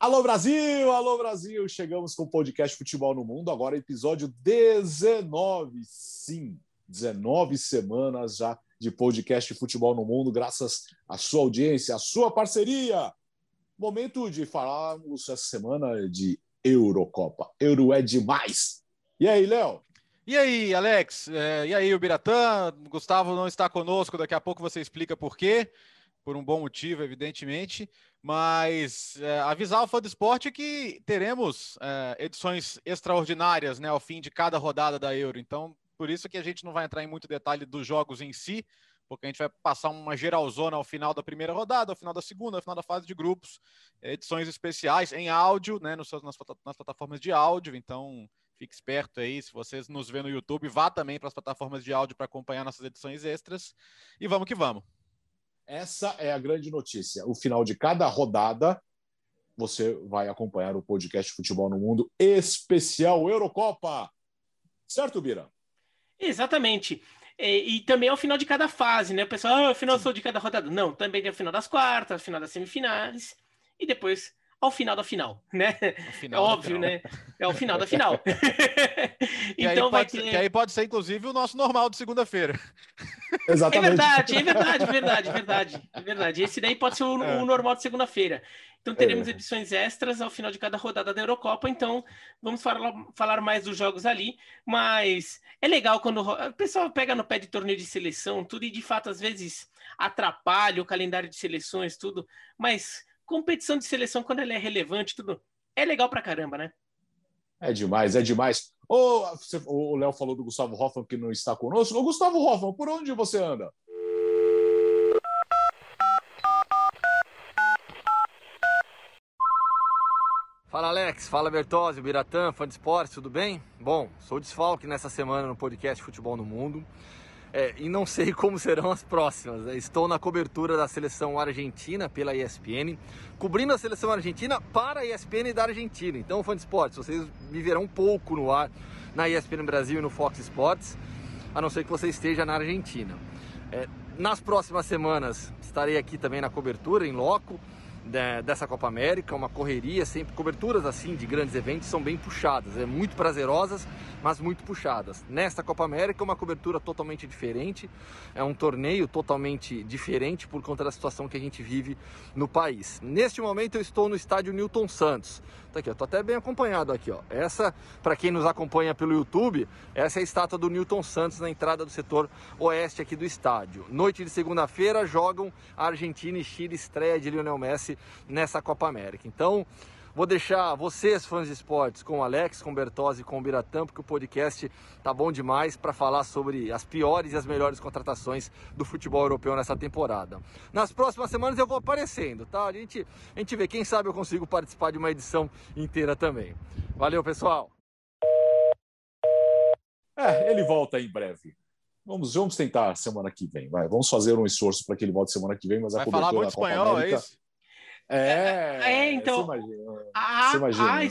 Alô Brasil, alô Brasil! Chegamos com o podcast Futebol no Mundo, agora episódio 19, sim, 19 semanas já de podcast Futebol no Mundo, graças à sua audiência, à sua parceria. Momento de falarmos essa semana de Eurocopa, Euro é demais! E aí, Léo? E aí, Alex? E aí, Ubiratan? Gustavo não está conosco, daqui a pouco você explica por quê. Por um bom motivo, evidentemente, mas avisar o fã do esporte que teremos edições extraordinárias, né, ao fim de cada rodada da Euro. Então, por isso que a gente não vai entrar em muito detalhe dos jogos em si, porque a gente vai passar uma geralzona ao final da primeira rodada, ao final da segunda, ao final da fase de grupos, edições especiais em áudio, né, nas plataformas de áudio. Então, fique esperto aí, se vocês nos vê no YouTube, vá também para as plataformas de áudio para acompanhar nossas edições extras e vamos que vamos. Essa é a grande notícia. O final de cada rodada, você vai acompanhar o podcast Futebol no Mundo especial Eurocopa. Certo, Bira? Exatamente. E também é o final de cada fase, né? O pessoal, é o final só de cada rodada. Não, também tem o final das quartas, o final das semifinais e depois ao final da final, né? É óbvio, né? É o final da final. Então vai ter... Que aí pode ser, inclusive, o nosso normal de segunda-feira. Exatamente. É verdade. Esse daí pode ser o normal de segunda-feira. Então teremos edições extras ao final de cada rodada da Eurocopa. Então vamos falar mais dos jogos ali. Mas é legal quando o pessoal pega no pé de torneio de seleção, tudo, e de fato às vezes atrapalha o calendário de seleções, tudo. Mas... competição de seleção, quando ela é relevante, tudo é legal pra caramba, né? É demais, é demais. O Léo falou do Gustavo Hofman, que não está conosco. Ô, Gustavo Hofman, por onde você anda? Fala, Alex. Fala, Bertozzi, Biratã, fã de esporte, tudo bem? Bom, sou desfalque nessa semana no podcast Futebol no Mundo. E não sei como serão as próximas. Estou na cobertura da seleção argentina pela ESPN, cobrindo a seleção argentina para a ESPN da Argentina. Então, fã de esportes, vocês me verão um pouco no ar na ESPN Brasil e no Fox Sports, a não ser que você esteja na Argentina. Nas próximas semanas, estarei aqui também na cobertura, em loco, dessa Copa América, uma correria, sempre coberturas assim de grandes eventos são bem puxadas, muito prazerosas, mas muito puxadas. Nesta Copa América, uma cobertura totalmente diferente, é um torneio totalmente diferente por conta da situação que a gente vive no país. Neste momento eu estou no estádio Newton Santos. Tá aqui, eu tô até bem acompanhado aqui, ó. Essa, para quem nos acompanha pelo YouTube, essa é a estátua do Newton Santos na entrada do setor oeste aqui do estádio. Noite de segunda-feira jogam a Argentina e Chile, estreia de Lionel Messi nessa Copa América. Então, vou deixar vocês, fãs de esportes, com o Alex, com o Bertozzi, com o Biratã, porque o podcast tá bom demais para falar sobre as piores e as melhores contratações do futebol europeu nessa temporada. Nas próximas semanas eu vou aparecendo, tá? A gente vê, quem sabe eu consigo participar de uma edição inteira também. Valeu, pessoal! Ele volta em breve. Vamos tentar semana que vem, vai. Vamos fazer um esforço para que ele volte semana que vem, mas a cobertura da Copa América... É isso? Então, há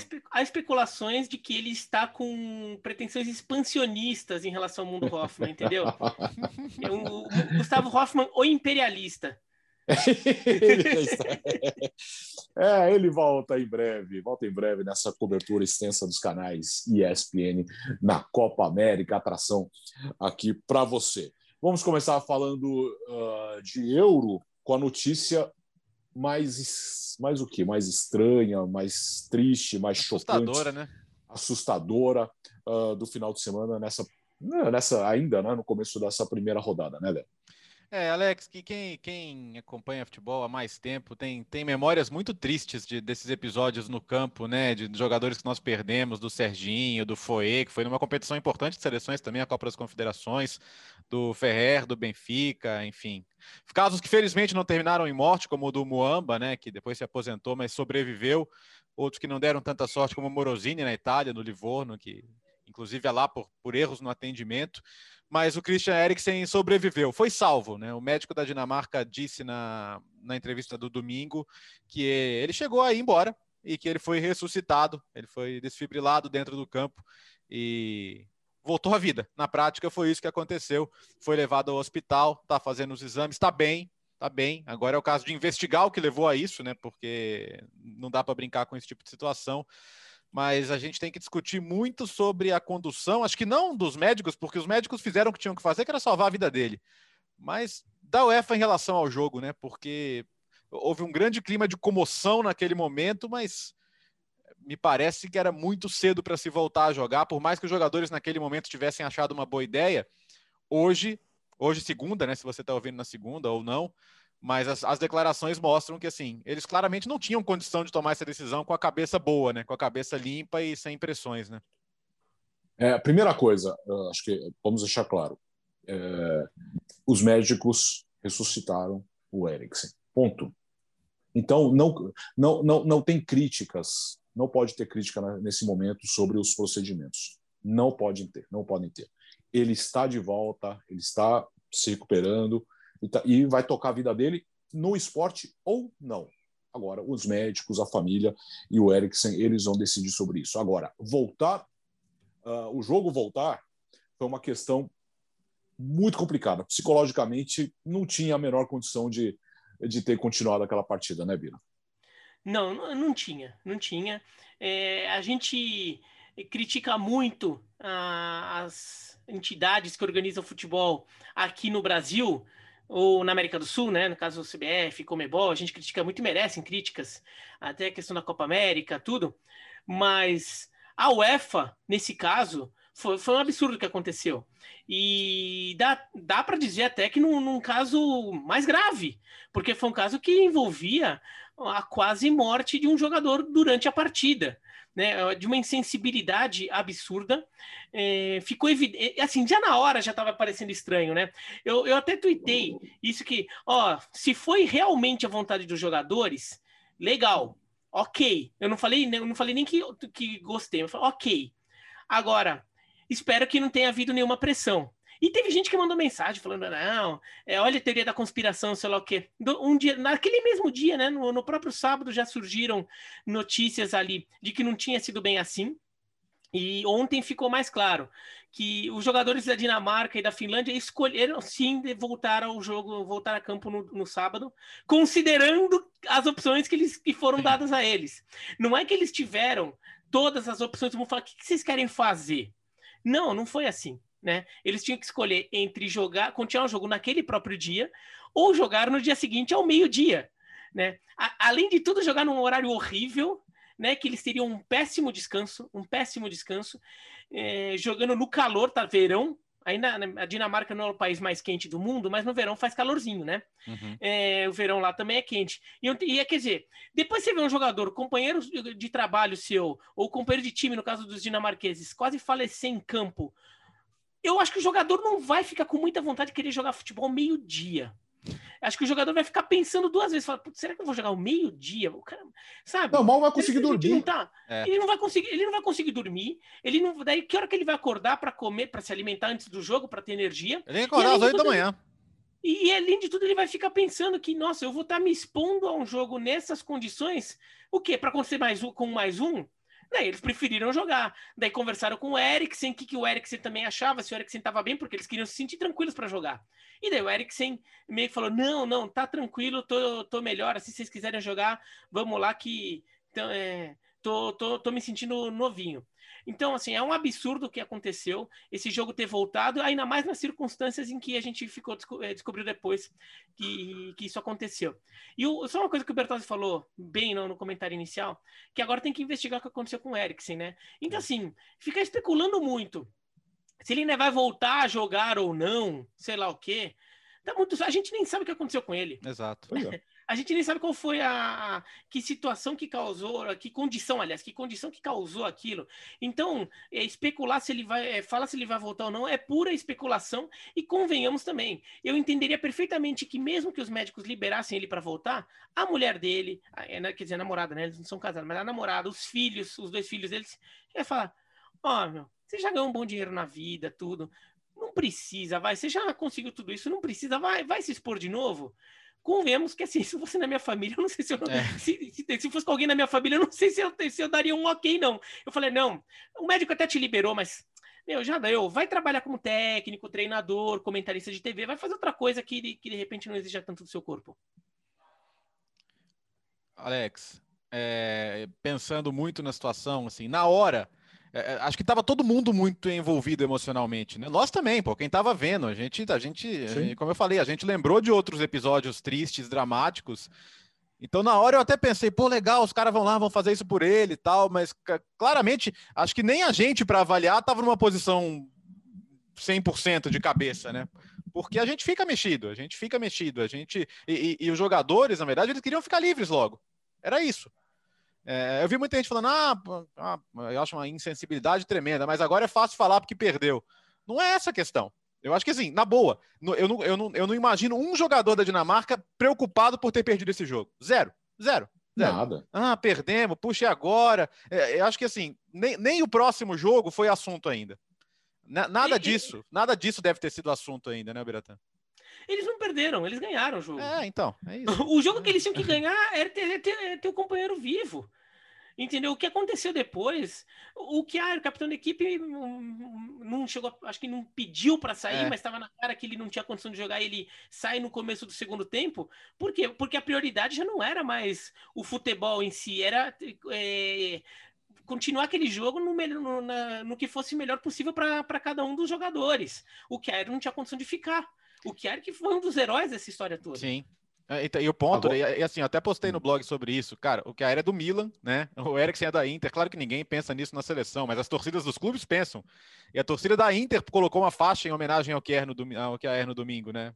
especulações de que ele está com pretensões expansionistas em relação ao mundo Hofman, entendeu? O Gustavo Hofman, o imperialista. Ele volta em breve nessa cobertura extensa dos canais ESPN na Copa América, atração aqui para você. Vamos começar falando de Euro com a notícia... Mais o quê? Mais estranha, mais triste, mais chocante. Assustadora, né? Assustadora do final de semana, ainda, no começo dessa primeira rodada, né, Léo? Alex, que quem acompanha futebol há mais tempo tem memórias muito tristes desses episódios no campo, né? De jogadores que nós perdemos, do Serginho, do Foê, que foi numa competição importante de seleções também, a Copa das Confederações, do Ferrer, do Benfica, enfim. Casos que felizmente não terminaram em morte, como o do Muamba, né? Que depois se aposentou, mas sobreviveu. Outros que não deram tanta sorte, como o Morosini na Itália, no Livorno, que inclusive é lá por erros no atendimento. Mas o Christian Eriksen sobreviveu, foi salvo, né? O médico da Dinamarca disse na entrevista do domingo que ele chegou a ir embora e que ele foi ressuscitado, ele foi desfibrilado dentro do campo e voltou à vida. Na prática foi isso que aconteceu, foi levado ao hospital, está fazendo os exames, está bem, tá bem. Agora é o caso de investigar o que levou a isso, né? Porque não dá para brincar com esse tipo de situação. Mas a gente tem que discutir muito sobre a condução, acho que não dos médicos, porque os médicos fizeram o que tinham que fazer, que era salvar a vida dele. Mas da UEFA em relação ao jogo, né? Porque houve um grande clima de comoção naquele momento, mas me parece que era muito cedo para se voltar a jogar, por mais que os jogadores naquele momento tivessem achado uma boa ideia. Hoje segunda, né? Se você está ouvindo na segunda ou não, mas as declarações mostram que, assim, eles claramente não tinham condição de tomar essa decisão com a cabeça boa, né? Com a cabeça limpa e sem pressões, né? Primeira coisa, acho que vamos deixar claro, os médicos ressuscitaram o Eriksen. Ponto. Então, não tem críticas, não pode ter crítica nesse momento sobre os procedimentos. Não podem ter. Ele está de volta, ele está se recuperando e vai tocar a vida dele no esporte ou não. Agora, os médicos, a família e o Eriksen, eles vão decidir sobre isso. Agora, o jogo voltar foi uma questão muito complicada. Psicologicamente, não tinha a menor condição de ter continuado aquela partida, né, Bira? Não tinha. A gente critica muito as entidades que organizam futebol aqui no Brasil ou na América do Sul, né? No caso do CBF, Comebol, a gente critica muito e merecem críticas, até a questão da Copa América, tudo. Mas a UEFA, nesse caso, foi um absurdo o que aconteceu. E dá para dizer até que num caso mais grave, porque foi um caso que envolvia a quase morte de um jogador durante a partida, né? De uma insensibilidade absurda. Ficou evidente, assim, já na hora já estava parecendo estranho, né? Eu até tuitei isso que, se foi realmente a vontade dos jogadores, legal, ok. Eu não falei nem que gostei, eu falei, ok. Agora, espero que não tenha havido nenhuma pressão. E teve gente que mandou mensagem falando, olha a teoria da conspiração, sei lá o quê. Naquele mesmo dia, né, no próprio sábado, já surgiram notícias ali de que não tinha sido bem assim. E ontem ficou mais claro que os jogadores da Dinamarca e da Finlândia escolheram sim voltar ao jogo, voltar a campo no sábado, considerando as opções que foram dadas a eles. Não é que eles tiveram todas as opções, vão falar, o que vocês querem fazer? Não foi assim, né? Eles tinham que escolher entre continuar o jogo naquele próprio dia ou jogar no dia seguinte ao meio-dia, né? Além de tudo, jogar num horário horrível, né? Que eles teriam um péssimo descanso, jogando no calor, tá? Verão. Ainda a Dinamarca não é o país mais quente do mundo, mas no verão faz calorzinho, né? Uhum. O verão lá também é quente. E quer dizer, depois você vê um jogador, companheiro de trabalho seu, ou companheiro de time, no caso dos dinamarqueses, quase falecer em campo. Eu acho que o jogador não vai ficar com muita vontade de querer jogar futebol meio-dia. Acho que o jogador vai ficar pensando duas vezes, fala, será que eu vou jogar o meio-dia? O cara, sabe? Não, mal vai conseguir dormir. Não tá, ele não vai conseguir dormir. Ele não, daí que hora que ele vai acordar para comer, para se alimentar antes do jogo, para ter energia? Ele vai acordar às 8 da manhã. E além de tudo, ele vai ficar pensando que, nossa, eu vou estar me expondo a um jogo nessas condições. O quê? Para acontecer mais um? Daí eles preferiram jogar. Daí conversaram com o Eriksen, o que o Eriksen também achava, se o Eriksen estava bem, porque eles queriam se sentir tranquilos para jogar. E daí o Eriksen meio que falou, não, tá tranquilo, tô melhor, assim, se vocês quiserem jogar, vamos lá que tô me sentindo novinho. Então, assim, é um absurdo o que aconteceu, esse jogo ter voltado, ainda mais nas circunstâncias em que a gente descobriu depois que isso aconteceu. E só uma coisa que o Bertozzi falou bem no comentário inicial, que agora tem que investigar o que aconteceu com o Eriksen, né? Então, assim, fica especulando muito se ele ainda vai voltar a jogar ou não, sei lá o quê. Tá muito... A gente nem sabe o que aconteceu com ele. Exato. A gente nem sabe qual foi que situação que causou, que condição que causou aquilo. Então, especular se ele vai, fala se ele vai voltar ou não, é pura especulação. E convenhamos também, eu entenderia perfeitamente que mesmo que os médicos liberassem ele para voltar, a mulher dele, a namorada, né? Eles não são casados, mas a namorada, os filhos, os dois filhos deles, ia falar, meu, você já ganhou um bom dinheiro na vida, tudo, não precisa, vai, você já conseguiu tudo isso, não precisa, vai se expor de novo. Convenhamos que, assim, se fosse na minha família, eu não sei se eu... Se fosse com alguém na minha família, eu não sei se eu daria um ok, não. Eu falei, não, o médico até te liberou, mas meu, já deu, vai trabalhar como técnico, treinador, comentarista de TV, vai fazer outra coisa que de repente não exija tanto do seu corpo. Alex, pensando muito na situação, assim, na hora, acho que estava todo mundo muito envolvido emocionalmente, né? Nós também, pô, quem estava vendo, a gente, como eu falei, a gente lembrou de outros episódios tristes, dramáticos. Então, na hora eu até pensei, pô, legal, os caras vão lá, vão fazer isso por ele e tal, mas claramente, acho que nem a gente, para avaliar, estava numa posição 100% de cabeça, né? Porque a gente fica mexido, e os jogadores, na verdade, eles queriam ficar livres logo, era isso. Eu vi muita gente falando, eu acho uma insensibilidade tremenda, mas agora é fácil falar porque perdeu. Não é essa a questão. Eu acho que assim, na boa, eu não imagino um jogador da Dinamarca preocupado por ter perdido esse jogo. Zero. Nada. Perdemos, puxa, e agora? Eu acho que assim, nem o próximo jogo foi assunto ainda. Nada disso deve ter sido assunto ainda, né, Ubiratan? Eles não perderam, eles ganharam o jogo. Então, é isso. O jogo que eles tinham que ganhar era ter o companheiro vivo. Entendeu? O que aconteceu depois, o Kjaer, o capitão da equipe, não chegou, acho que não pediu para sair, mas estava na cara que ele não tinha condição de jogar, ele sai no começo do segundo tempo. Por quê? Porque a prioridade já não era mais o futebol em si, era continuar aquele jogo no que fosse melhor possível para cada um dos jogadores. O Kjaer não tinha condição de ficar. O Kjaer que foi um dos heróis dessa história toda. Sim. E o ponto, e assim, eu até postei no blog sobre isso, cara, o Kjaer é do Milan, né, o Eriksen é da Inter, claro que ninguém pensa nisso na seleção, mas as torcidas dos clubes pensam, e a torcida da Inter colocou uma faixa em homenagem ao Kjaer no domingo, né,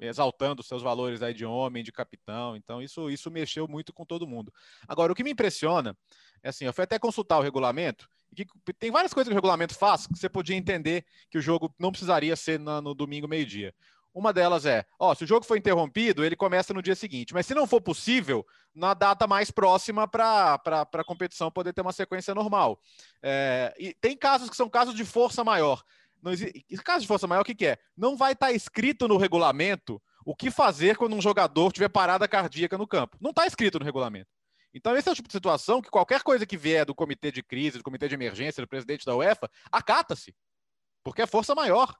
exaltando seus valores aí de homem, de capitão, então isso mexeu muito com todo mundo. Agora, o que me impressiona, é assim, eu fui até consultar o regulamento, e que tem várias coisas que o regulamento faz que você podia entender que o jogo não precisaria ser no domingo meio-dia. Uma delas é, se o jogo for interrompido, ele começa no dia seguinte. Mas se não for possível, na data mais próxima para a competição poder ter uma sequência normal. E tem casos que são casos de força maior. Caso de força maior, o que é? Não vai estar escrito no regulamento o que fazer quando um jogador tiver parada cardíaca no campo. Não está escrito no regulamento. Então esse é o tipo de situação que qualquer coisa que vier do comitê de crise, do comitê de emergência, do presidente da UEFA, acata-se. Porque é força maior.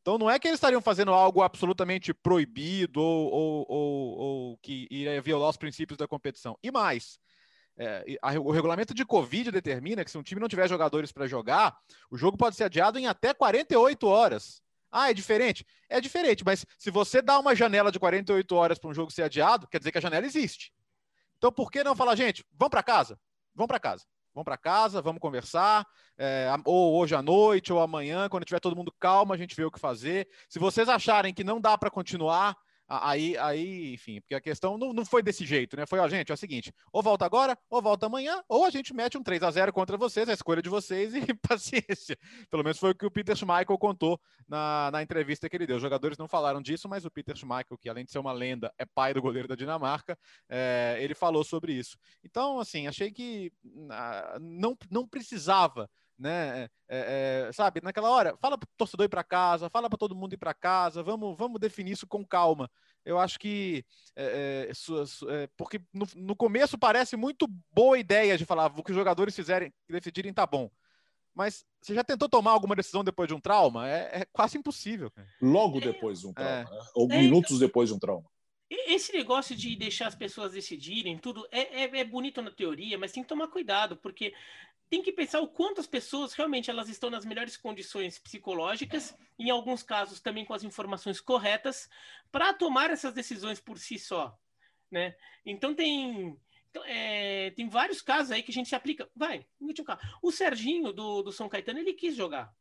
Então não é que eles estariam fazendo algo absolutamente proibido ou que iria violar os princípios da competição. E mais, o regulamento de Covid determina que se um time não tiver jogadores para jogar, o jogo pode ser adiado em até 48 horas. É diferente? É diferente, mas se você dá uma janela de 48 horas para um jogo ser adiado, quer dizer que a janela existe. Então por que não falar, gente, vamos para casa? Vamos para casa, vamos conversar, ou hoje à noite, ou amanhã, quando tiver todo mundo calmo, a gente vê o que fazer. Se vocês acharem que não dá para continuar, aí, enfim, porque a questão não foi desse jeito, né? Foi, gente, é o seguinte, ou volta agora, ou volta amanhã, ou a gente mete um 3-0 contra vocês, a escolha de vocês e paciência. Pelo menos foi o que o Peter Schmeichel contou na entrevista que ele deu. Os jogadores não falaram disso, mas o Peter Schmeichel, que além de ser uma lenda, é pai do goleiro da Dinamarca, ele falou sobre isso. Então, assim, achei que não precisava, né? Sabe, naquela hora, fala pro torcedor ir para casa, fala para todo mundo ir para casa, vamos definir isso com calma. Eu acho que porque no começo parece muito boa ideia de falar o que os jogadores fizerem, decidirem tá bom, mas você já tentou tomar alguma decisão depois de um trauma? É quase impossível. Logo depois de um trauma, né? Ou minutos depois de um trauma. Esse negócio de deixar as pessoas decidirem tudo é bonito na teoria, mas tem que tomar cuidado, porque tem que pensar o quanto as pessoas realmente elas estão nas melhores condições psicológicas, em alguns casos também com as informações corretas, para tomar essas decisões por si só, né? Então tem vários casos aí que a gente se aplica. O Serginho do São Caetano, ele quis jogar.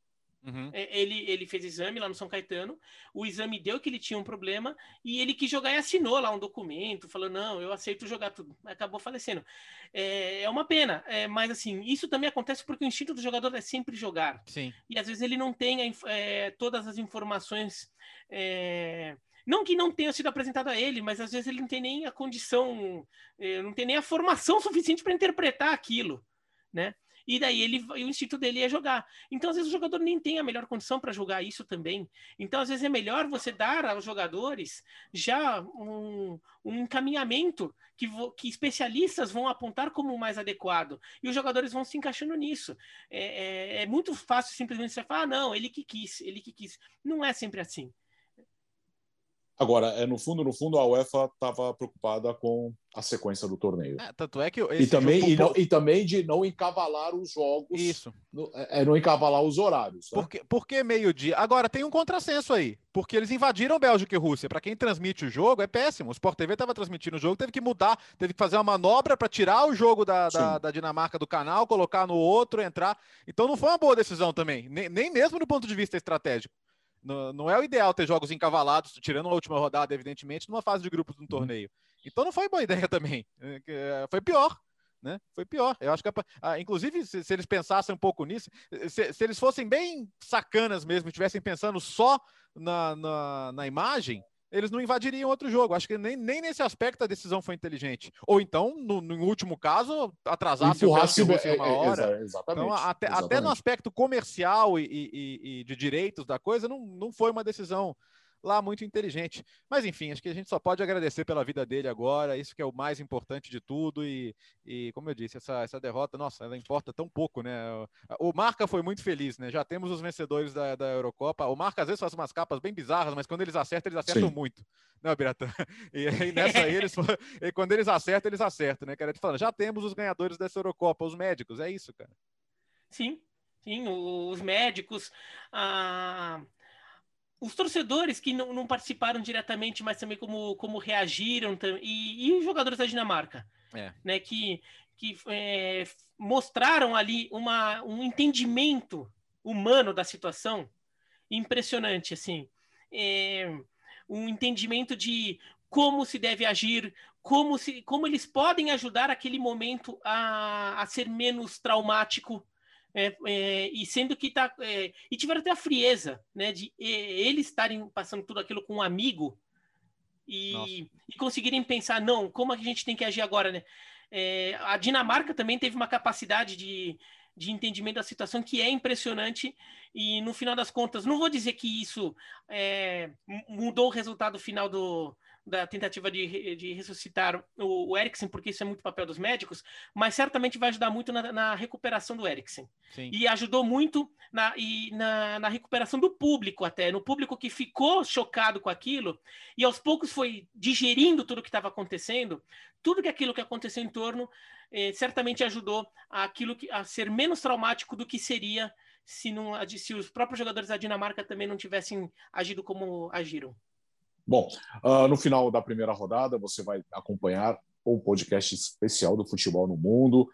Uhum. Ele fez exame lá no São Caetano, o exame deu que ele tinha um problema e ele quis jogar e assinou lá um documento, falou, não, eu aceito jogar tudo, acabou falecendo. É uma pena, mas assim, isso também acontece porque o instinto do jogador é sempre jogar. Sim. E às vezes ele não tem todas as informações, não que não tenha sido apresentado a ele, mas às vezes ele não tem nem a condição, não tem nem a formação suficiente para interpretar aquilo, né? e daí ele, o instinto dele é jogar. Então, às vezes, o jogador nem tem a melhor condição para jogar isso também. Então, às vezes, é melhor você dar aos jogadores já um encaminhamento que especialistas vão apontar como o mais adequado. E os jogadores vão se encaixando nisso. É muito fácil simplesmente você falar, ah, não, ele que quis. Não é sempre assim. Agora, no fundo, a UEFA estava preocupada com a sequência do torneio. Tanto é que e também de não encavalar os jogos. Isso. Não encavalar os horários. Né? Por que meio-dia? Agora, tem um contrassenso aí. Porque eles invadiram Bélgica e Rússia. Para quem transmite o jogo, é péssimo. O Sport TV estava transmitindo o jogo, teve que mudar, teve que fazer uma manobra para tirar o jogo da Dinamarca do canal, colocar no outro, entrar. Então, não foi uma boa decisão também. Nem mesmo do ponto de vista estratégico. Não é o ideal ter jogos encavalados, tirando a última rodada, evidentemente, numa fase de grupos de um torneio. Então não foi boa ideia também. Foi pior, né? Foi pior. Eu acho que, inclusive, se eles pensassem um pouco nisso, se eles fossem bem sacanas mesmo, estivessem pensando só na imagem, eles não invadiriam outro jogo. Acho que nem nesse aspecto a decisão foi inteligente. Ou então, no último caso, atrasasse o jogo uma hora. Exatamente. Então, até no aspecto comercial e de direitos da coisa, não foi uma decisão lá muito inteligente. Mas, enfim, acho que a gente só pode agradecer pela vida dele agora. Isso que é o mais importante de tudo. E como eu disse, essa derrota, nossa, ela importa tão pouco, né? O Marca foi muito feliz, né? Já temos os vencedores da Eurocopa. O Marca, às vezes, faz umas capas bem bizarras, mas quando eles acertam Sim. muito. Não, Biratan? E aí, nessa aí, quando eles acertam, né? Cara, te falando, já temos os ganhadores dessa Eurocopa, os médicos. É isso, cara. Sim, os médicos... Os torcedores que não participaram diretamente, mas também como reagiram, e os jogadores da Dinamarca, né, que mostraram ali um entendimento humano da situação impressionante, assim, um entendimento de como se deve agir, como eles podem ajudar aquele momento a ser menos traumático. E sendo que e tiveram até a frieza, né, de eles estarem passando tudo aquilo com um amigo e conseguirem pensar, não, como a gente tem que agir agora, né? A Dinamarca também teve uma capacidade de entendimento da situação que é impressionante, e no final das contas, não vou dizer que isso mudou o resultado final da tentativa de ressuscitar o Eriksen, porque isso é muito papel dos médicos, mas certamente vai ajudar muito na recuperação do Eriksen. Sim. E ajudou muito na recuperação do público até, no público que ficou chocado com aquilo, e aos poucos foi digerindo tudo o que estava acontecendo, tudo aquilo que aconteceu em torno, certamente ajudou a ser menos traumático do que seria se os próprios jogadores da Dinamarca também não tivessem agido como agiram. Bom, no final da primeira rodada, você vai acompanhar o podcast especial do Futebol no Mundo.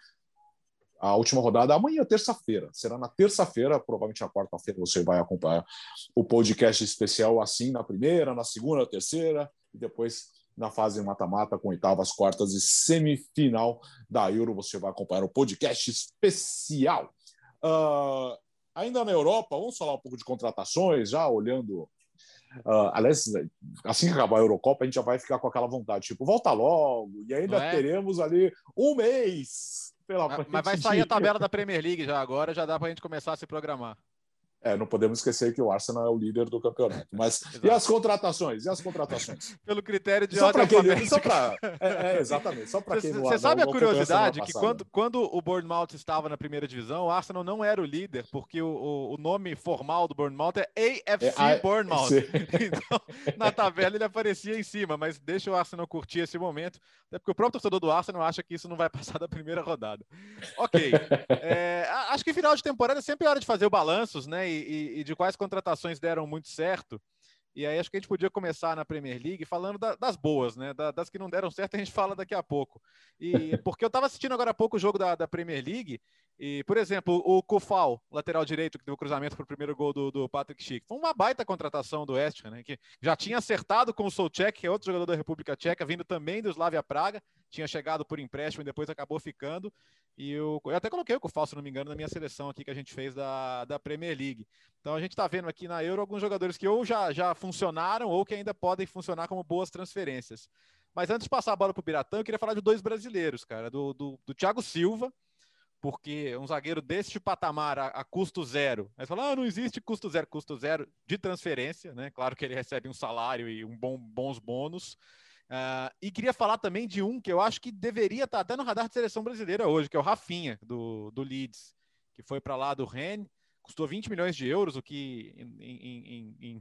A última rodada amanhã, terça-feira. Será na terça-feira, provavelmente na quarta-feira, você vai acompanhar o podcast especial assim na primeira, na segunda, na terceira e depois na fase mata-mata com oitavas, quartas e semifinal da Euro. Você vai acompanhar o podcast especial. Ainda na Europa, vamos falar um pouco de contratações, já olhando... Aliás, assim que acabar a Eurocopa, a gente já vai ficar com aquela vontade, tipo, volta logo, e ainda teremos ali um mês pela frente. Mas vai sair a tabela da Premier League já agora, já dá pra gente começar a se programar. Não podemos esquecer que o Arsenal é o líder do campeonato, mas e as contratações? Pelo critério de ordem alfabética. Exatamente, só para quem... Você sabe a curiosidade que quando o Bournemouth estava na primeira divisão, o Arsenal não era o líder, porque o nome formal do Bournemouth é AFC Bournemouth. Então, na tabela ele aparecia em cima, mas deixa o Arsenal curtir esse momento, até porque o próprio torcedor do Arsenal acha que isso não vai passar da primeira rodada. Ok, acho que final de temporada sempre é hora de fazer o balanços, né? E de quais contratações deram muito certo. E aí acho que a gente podia começar na Premier League falando das boas, né? Das que não deram certo a gente fala daqui a pouco. E porque eu estava assistindo agora há pouco o jogo da Premier League e, por exemplo, o Kofal, lateral direito, que deu o cruzamento para o primeiro gol do Patrick Schick. Foi uma baita contratação do West Ham, né? Que já tinha acertado com o Souček, que é outro jogador da República Tcheca, vindo também do Slavia Praga. Tinha chegado por empréstimo e depois acabou ficando. E eu até coloquei o Kofal, se não me engano, na minha seleção aqui que a gente fez da Premier League. Então a gente está vendo aqui na Euro alguns jogadores que ou já funcionaram ou que ainda podem funcionar como boas transferências. Mas antes de passar a bola para o Biratan, eu queria falar de dois brasileiros, cara. Do Thiago Silva, Porque um zagueiro deste patamar a custo zero, aí você fala, ah, não existe custo zero de transferência, né? Claro que ele recebe um salário e bons bônus. E queria falar também de um que eu acho que deveria estar até no radar de seleção brasileira hoje, que é o Rafinha, do Leeds, que foi para lá do Rennes, custou 20 milhões de euros, o que em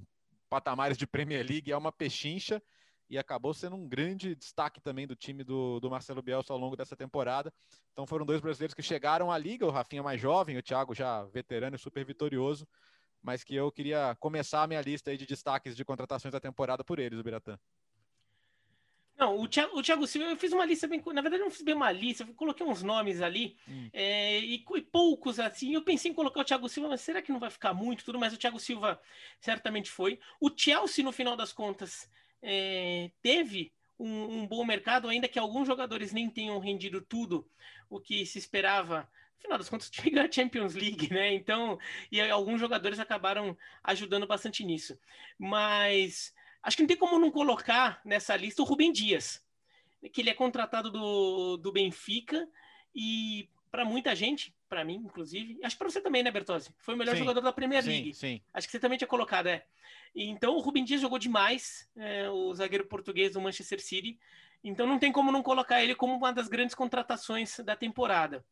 patamares de Premier League é uma pechincha, e acabou sendo um grande destaque também do time do Marcelo Bielsa ao longo dessa temporada. Então foram dois brasileiros que chegaram à Liga, o Rafinha mais jovem, o Thiago já veterano e super vitorioso, mas que eu queria começar a minha lista aí de destaques de contratações da temporada por eles, Ubiratan. Não, o Thiago Silva, eu fiz uma lista bem... Na verdade, eu não fiz bem uma lista, eu coloquei uns nomes ali, e poucos, assim. Eu pensei em colocar o Thiago Silva, mas será que não vai ficar muito? Tudo, mas o Thiago Silva certamente foi. O Chelsea, no final das contas... teve um bom mercado, ainda que alguns jogadores nem tenham rendido tudo o que se esperava. Afinal das contas, o time ganha a Champions League, né? Então, e alguns jogadores acabaram ajudando bastante nisso. Mas acho que não tem como não colocar nessa lista o Rúben Dias, que ele é contratado do Benfica e, para muita gente, para mim, inclusive, acho que para você também, né, Bertozzi? Foi o melhor jogador da Premier League. Sim. Acho que você também tinha colocado, Então, o Rúben Dias jogou demais, o zagueiro português do Manchester City. Então, não tem como não colocar ele como uma das grandes contratações da temporada.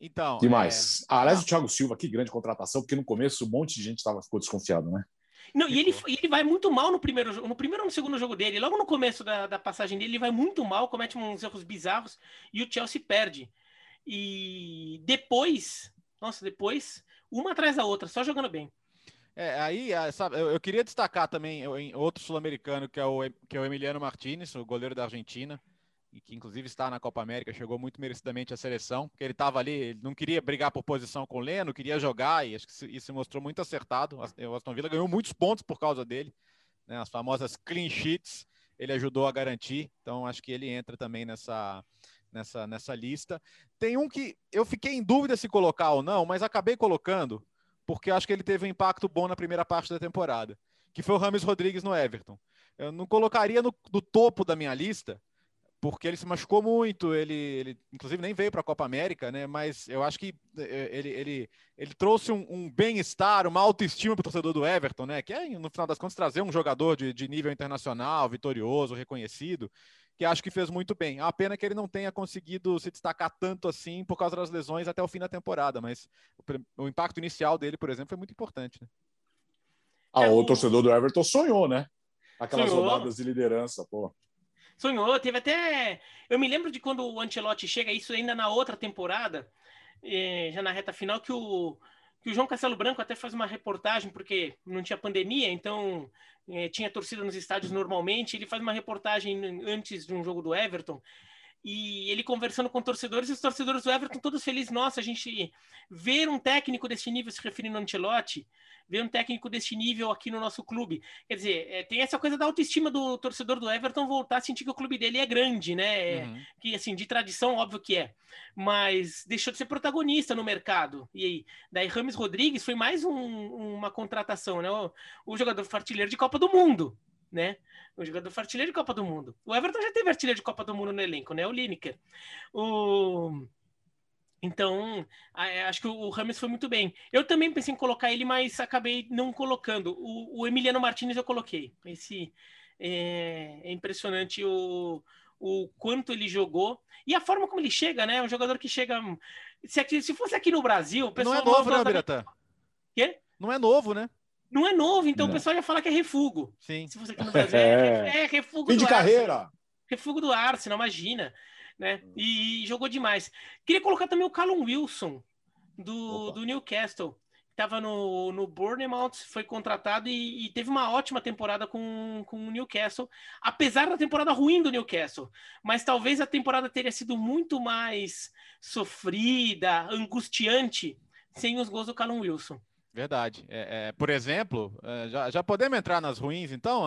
Então, demais. Aliás, o Thiago Silva, que grande contratação, porque no começo um monte de gente ficou desconfiado, né? Não, e ele vai muito mal no primeiro ou no segundo jogo dele. Logo no começo da passagem dele, ele vai muito mal, comete uns erros bizarros e o Chelsea perde. E depois, uma atrás da outra, só jogando bem. Aí, sabe, eu queria destacar também outro sul-americano, que é o Emiliano Martínez, o goleiro da Argentina, e que inclusive está na Copa América, chegou muito merecidamente à seleção, porque ele estava ali, ele não queria brigar por posição com o Leno, queria jogar, e acho que isso se mostrou muito acertado. O Aston Villa ganhou muitos pontos por causa dele, né? As famosas clean sheets, ele ajudou a garantir, então acho que ele entra também nessa lista. Tem um que eu fiquei em dúvida se colocar ou não, mas acabei colocando, porque acho que ele teve um impacto bom na primeira parte da temporada, que foi o James Rodrigues no Everton. Eu não colocaria no topo da minha lista, porque ele se machucou muito, ele inclusive nem veio para a Copa América, né? Mas eu acho que ele trouxe um bem-estar, uma autoestima para o torcedor do Everton, né? Que é, no final das contas, trazer um jogador de nível internacional, vitorioso, reconhecido, que acho que fez muito bem. É uma pena que ele não tenha conseguido se destacar tanto assim por causa das lesões até o fim da temporada, mas o impacto inicial dele, por exemplo, foi muito importante, né? O torcedor do Everton sonhou, né? Aquelas rodadas de liderança, pô. Sonhou, teve até... Eu me lembro de quando o Ancelotti chega, isso ainda na outra temporada, já na reta final, que o João Castelo Branco até faz uma reportagem, porque não tinha pandemia, então tinha torcida nos estádios normalmente, ele faz uma reportagem antes de um jogo do Everton, e ele conversando com torcedores, e os torcedores do Everton todos felizes. Nossa, a gente ver um técnico desse nível, se referindo ao Ancelotti, ver um técnico desse nível aqui no nosso clube. Quer dizer, tem essa coisa da autoestima do torcedor do Everton voltar a sentir que o clube dele é grande, né? Que, assim, de tradição, óbvio que é. Mas deixou de ser protagonista no mercado. E aí, daí James Rodrigues foi mais uma contratação, né? O jogador artilheiro de Copa do Mundo, né? O jogador foi artilheiro de Copa do Mundo. O Everton já teve artilheiro de Copa do Mundo no elenco, né? O Lineker. Então, acho que o James foi muito bem. Eu também pensei em colocar ele, mas acabei não colocando. O Emiliano Martínez eu coloquei. Esse é impressionante o quanto ele jogou e a forma como ele chega, né? Um jogador que chega... Se fosse aqui no Brasil... O pessoal não é novo, né, Biratan? Quê? Não é novo, né? Não é novo, então o pessoal ia falar que é refugo. Sim. Se você quer no Brasil, é refugo do Arsenal. Fim de carreira. Refugo do Arsenal, imagina, né? E jogou demais. Queria colocar também o Callum Wilson, do Newcastle. Estava no Bournemouth, foi contratado e teve uma ótima temporada com o Newcastle, apesar da temporada ruim do Newcastle. Mas talvez a temporada teria sido muito mais sofrida, angustiante, sem os gols do Callum Wilson. Verdade. Por exemplo, já podemos entrar nas ruins, então,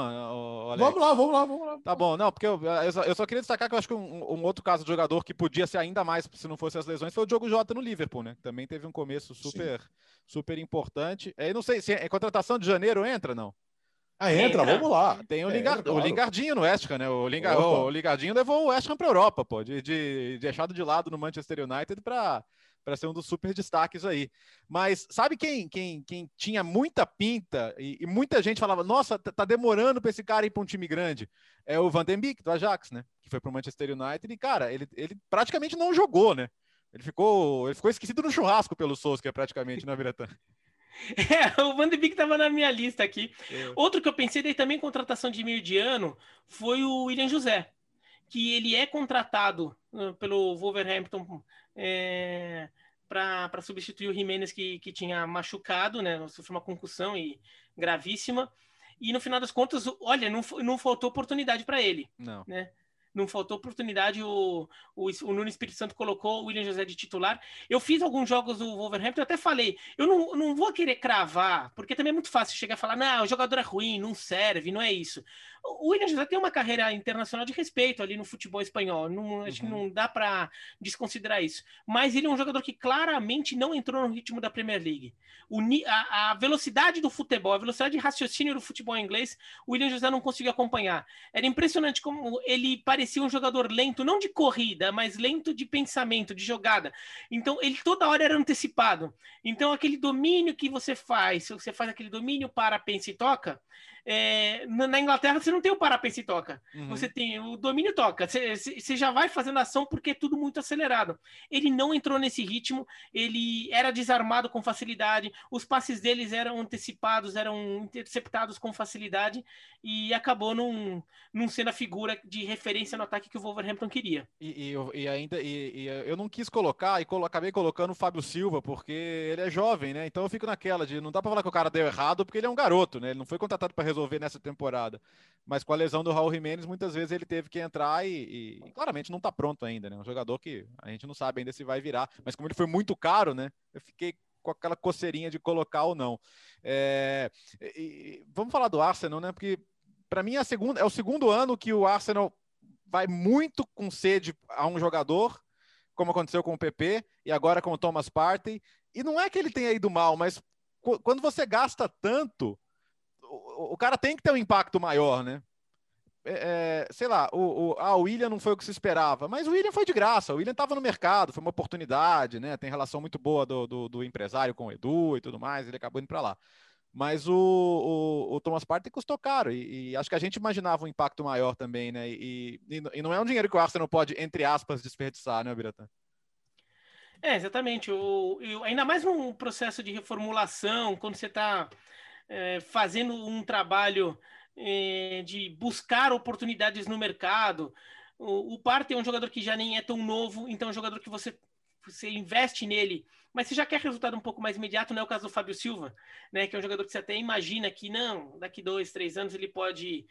Alex? Vamos lá. Tá bom, não, porque eu só queria destacar que eu acho que um outro caso de jogador que podia ser ainda mais, se não fosse as lesões, foi o Diogo Jota no Liverpool, né? Também teve um começo super importante. Eu não sei, se a contratação de janeiro entra, não? Ah, entra, vamos lá. Tem o Lingardinho no West Ham, né? O Lingardinho levou o West Ham para a Europa, pô, deixado de lado no Manchester United para ser um dos super destaques aí. Mas sabe quem tinha muita pinta e muita gente falava, nossa, tá demorando para esse cara ir para um time grande? É o Van den Beek, do Ajax, né? Que foi para o Manchester United e, cara, ele praticamente não jogou, né? Ele ficou esquecido no churrasco pelo Solskjaer, praticamente, na Biratan. O Van de Beek estava na minha lista aqui. Outro que eu pensei, daí também contratação de meio de ano, foi o William José, que ele é contratado pelo Wolverhampton para substituir o Jiménez, que tinha machucado, né? Sofreu uma concussão e gravíssima. E no final das contas, olha, não faltou oportunidade para ele. Não. Né? Não faltou oportunidade, o Nuno Espírito Santo colocou o William José de titular. Eu fiz alguns jogos do Wolverhampton, eu até falei, eu não vou querer cravar, porque também é muito fácil chegar e falar, não, o jogador é ruim, não serve, não é isso. O William José tem uma carreira internacional de respeito ali no futebol espanhol, acho que não dá para desconsiderar isso. Mas ele é um jogador que claramente não entrou no ritmo da Premier League. A velocidade do futebol, a velocidade de raciocínio do futebol inglês, o William José não conseguiu acompanhar. Era impressionante como ele parecia um jogador lento, não de corrida, mas lento de pensamento, de jogada. Então, ele toda hora era antecipado. Então, aquele domínio que você faz, se você faz aquele domínio para, pensa e toca, na Inglaterra você não tem o para, pensa e toca. Uhum. Você tem o domínio toca. Você já vai fazendo ação porque é tudo muito acelerado. Ele não entrou nesse ritmo, ele era desarmado com facilidade, os passes deles eram antecipados, eram interceptados com facilidade e acabou não sendo a figura de referência no ataque que o Wolverhampton queria. E eu não quis colocar acabei colocando o Fábio Silva porque ele é jovem, né? Então eu fico naquela de não dá para falar que o cara deu errado porque ele é um garoto, né? Ele não foi contratado para resolver nessa temporada. Mas com a lesão do Raul Jiménez, muitas vezes ele teve que entrar e claramente não tá pronto ainda, né? Um jogador que a gente não sabe ainda se vai virar. Mas como ele foi muito caro, né? Eu fiquei com aquela coceirinha de colocar ou não. Vamos falar do Arsenal, né? Porque para mim é o segundo ano que o Arsenal vai muito com sede a um jogador, como aconteceu com o PP e agora com o Thomas Partey. E não é que ele tenha ido mal, mas quando você gasta tanto, o cara tem que ter um impacto maior, né? Sei lá, o William não foi o que se esperava, mas o William foi de graça, o William estava no mercado, foi uma oportunidade, né? Tem relação muito boa do empresário com o Edu e tudo mais, ele acabou indo para lá. Mas o Thomas Partey custou caro e acho que a gente imaginava um impacto maior também, né? E não é um dinheiro que o Arsenal pode, entre aspas, desperdiçar, né, Biratan? Exatamente. Ainda mais num processo de reformulação, quando você está fazendo um trabalho de buscar oportunidades no mercado. O Partey é um jogador que já nem é tão novo, então é um jogador que você investe nele, mas você já quer resultado um pouco mais imediato, não é o caso do Fábio Silva, né, que é um jogador que você até imagina que não, daqui 2, 3 anos ele pode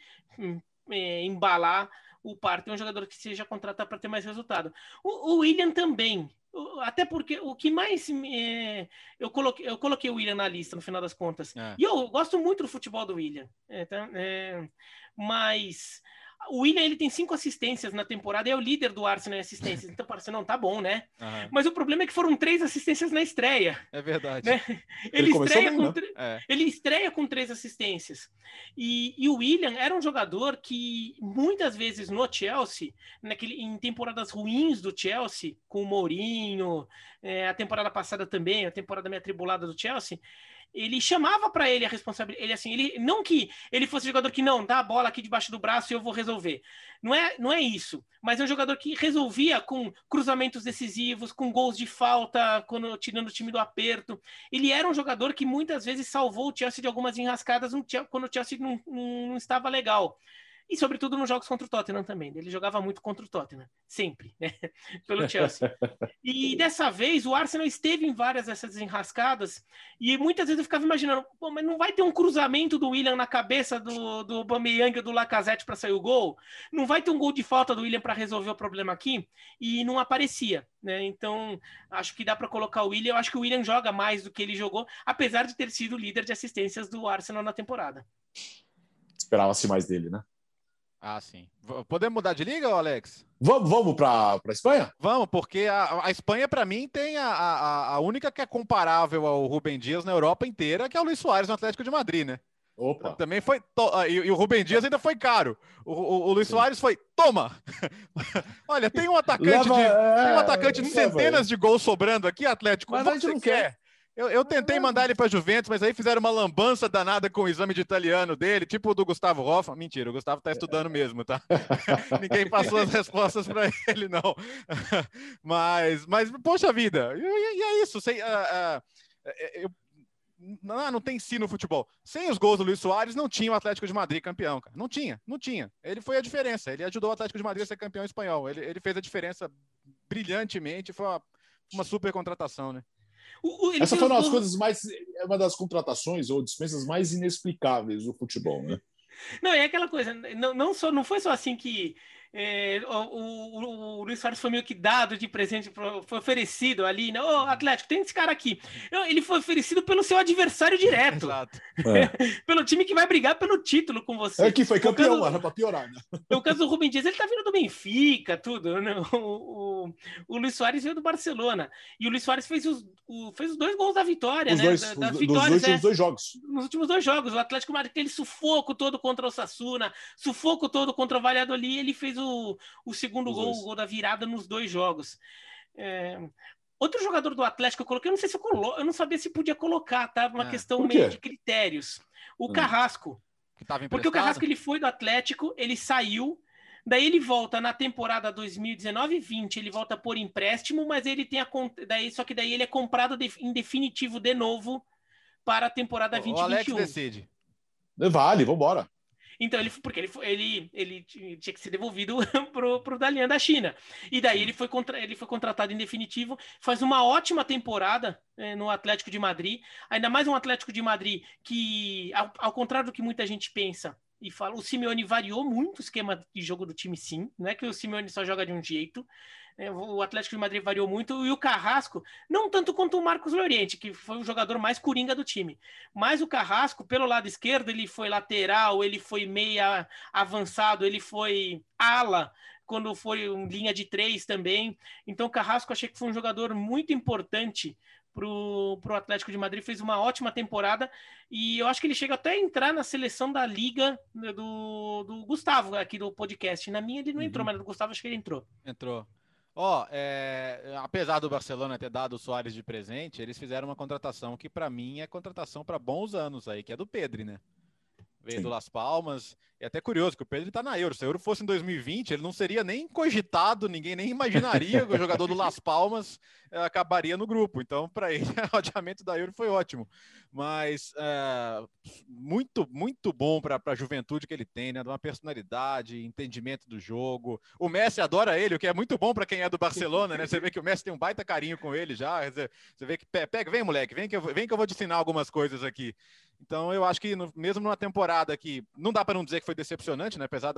embalar. O Partey é um jogador que você já contrata para ter mais resultado. O William também, até porque o que mais eu coloquei o William na lista no final das contas, e eu gosto muito do futebol do William, mas o William ele tem 5 assistências na temporada, é o líder do Arsenal em assistências, então o Arsenal tá bom, né? Uhum. Mas o problema é que foram 3 assistências na estreia. É verdade. Né? Ele estreia com 3 assistências. E o William era um jogador que muitas vezes no Chelsea, em temporadas ruins do Chelsea, com o Mourinho, a temporada passada também, a temporada meio atribulada do Chelsea, ele chamava para ele a responsabilidade. Ele não que ele fosse um jogador que não dá a bola aqui debaixo do braço e eu vou resolver. Não é isso. Mas é um jogador que resolvia com cruzamentos decisivos, com gols de falta, tirando o time do aperto. Ele era um jogador que muitas vezes salvou o Chelsea de algumas enrascadas quando o Chelsea não estava legal. E, sobretudo, nos jogos contra o Tottenham também. Ele jogava muito contra o Tottenham, sempre, né? Pelo Chelsea. E, dessa vez, o Arsenal esteve em várias dessas enrascadas e, muitas vezes, eu ficava imaginando, pô, mas não vai ter um cruzamento do William na cabeça do Aubameyang ou do Lacazette para sair o gol? Não vai ter um gol de falta do William para resolver o problema aqui? E não aparecia, né? Então, acho que dá para colocar o William. Eu acho que o William joga mais do que ele jogou, apesar de ter sido líder de assistências do Arsenal na temporada. Esperava-se mais dele, né? Ah, sim. Podemos mudar de liga, Alex? Vamos para a Espanha? Vamos, porque a Espanha, para mim, tem a única que é comparável ao Rúben Dias na Europa inteira, que é o Luis Suárez no Atlético de Madrid, né? Opa. Também foi. E o Rúben Dias ainda foi caro. O Luis Soares foi. Toma! Olha, tem um atacante de centenas de gols sobrando aqui, Atlético. Mas você não quer. Eu tentei mandar ele para a Juventus, mas aí fizeram uma lambança danada com o exame de italiano dele, tipo o do Gustavo Hofman. Mentira, o Gustavo está estudando mesmo, tá? Ninguém passou as respostas para ele, não. mas, poxa vida, e é isso. Não tem si no futebol. Sem os gols do Luis Soares, não tinha o Atlético de Madrid campeão, cara. Não tinha. Ele foi a diferença. Ele ajudou o Atlético de Madrid a ser campeão espanhol. Ele fez a diferença brilhantemente. Foi uma super contratação, né? Essa foi uma das contratações ou dispensas mais inexplicáveis do futebol, né? Não, é aquela coisa, não foi só assim que o Luis Soares foi meio que dado de presente, foi oferecido ali, né? Ô, Atlético, tem esse cara aqui. Não, ele foi oferecido pelo seu adversário direto. Exato. Pelo time que vai brigar pelo título com você. É que foi campeão, era pra piorar, né? No caso do Rúben Dias, ele tá vindo do Benfica, tudo, né? O Luis Soares veio do Barcelona. E o Luis Soares fez os dois gols da vitória, né? Nos últimos dois jogos. O Atlético marcou aquele sufoco todo contra o Osasuna, sufoco todo contra o Valladolid, ele fez o segundo gol, o gol da virada nos dois jogos. Outro jogador do Atlético eu coloquei, eu não sabia se podia colocar, tá? Uma questão meio de critérios. O Carrasco. Que tava emprestado. Porque o Carrasco, ele foi do Atlético, ele saiu, daí ele volta na temporada 2019-20, ele volta por empréstimo, mas ele tem daí ele é comprado em definitivo de novo para a temporada 2021. O Alex decide. Vale, vambora. Então, ele tinha que ser devolvido pro Dalian da China. E daí ele foi contratado em definitivo, faz uma ótima temporada no Atlético de Madrid. Ainda mais um Atlético de Madrid que, ao contrário do que muita gente pensa e fala, o Simeone variou muito o esquema de jogo do time, sim. Não é que o Simeone só joga de um jeito. O Atlético de Madrid variou muito, e o Carrasco, não tanto quanto o Marcos Llorente, que foi o jogador mais coringa do time, mas o Carrasco, pelo lado esquerdo, ele foi lateral, ele foi meia avançado, ele foi ala, quando foi linha de três também. Então o Carrasco, achei que foi um jogador muito importante pro Atlético de Madrid, fez uma ótima temporada, e eu acho que ele chega até a entrar na seleção da Liga do Gustavo, aqui do podcast. Na minha ele não entrou, mas do Gustavo acho que ele entrou. Apesar do Barcelona ter dado o Soares de presente, eles fizeram uma contratação que, para mim, é contratação para bons anos aí, que é do Pedri, né? Veio do Las Palmas. É até curioso que o Pedri tá na Euro. Se a Euro fosse em 2020, ele não seria nem cogitado, ninguém nem imaginaria que o jogador do Las Palmas acabaria no grupo. Então, para ele, o adiamento da Euro foi ótimo. Mas muito, muito bom para a juventude que ele tem, né? De uma personalidade, entendimento do jogo. O Messi adora ele, o que é muito bom para quem é do Barcelona, né? Você vê que o Messi tem um baita carinho com ele já. Você vê que pega, vem moleque, vem que eu vou te ensinar algumas coisas aqui. Então, eu acho que mesmo numa temporada que não dá para não dizer que foi decepcionante, né? Apesar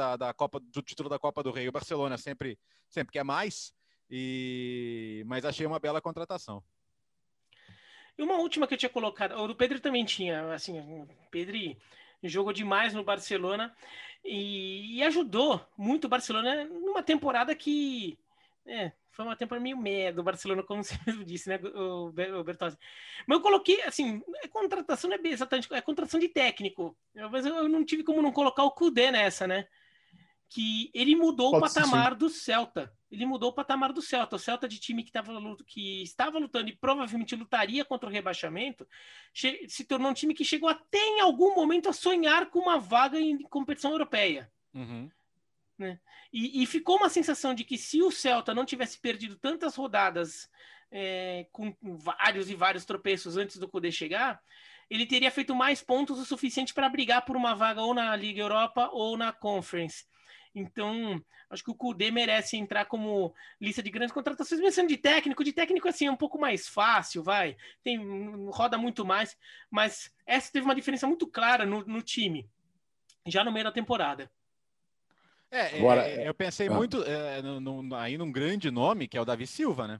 do título da Copa do Rei, o Barcelona sempre quer mais, mas achei uma bela contratação. E uma última que eu tinha colocado, o do Pedri também tinha, assim, o Pedri jogou demais no Barcelona e ajudou muito o Barcelona numa temporada que... foi uma temporada meio meia do Barcelona, como você mesmo disse, né, o Bertozzi. Mas eu coloquei, assim, contratação não é exatamente, é contratação de técnico. Mas eu não tive como não colocar o Koundé nessa, né? Que ele mudou o patamar do Celta. Ele mudou o patamar do Celta. O Celta, de time que estava lutando e provavelmente lutaria contra o rebaixamento, se tornou um time que chegou até em algum momento a sonhar com uma vaga em competição europeia. Uhum. Né? E ficou uma sensação de que se o Celta não tivesse perdido tantas rodadas com vários tropeços antes do Koundé chegar, ele teria feito mais pontos o suficiente para brigar por uma vaga ou na Liga Europa ou na Conference. Então, acho que o Koundé merece entrar como lista de grandes contratações, pensando de técnico assim, é um pouco mais fácil, vai, roda muito mais, mas essa teve uma diferença muito clara no time, já no meio da temporada. Agora, eu pensei muito aí num grande nome, que é o Davi Silva, né?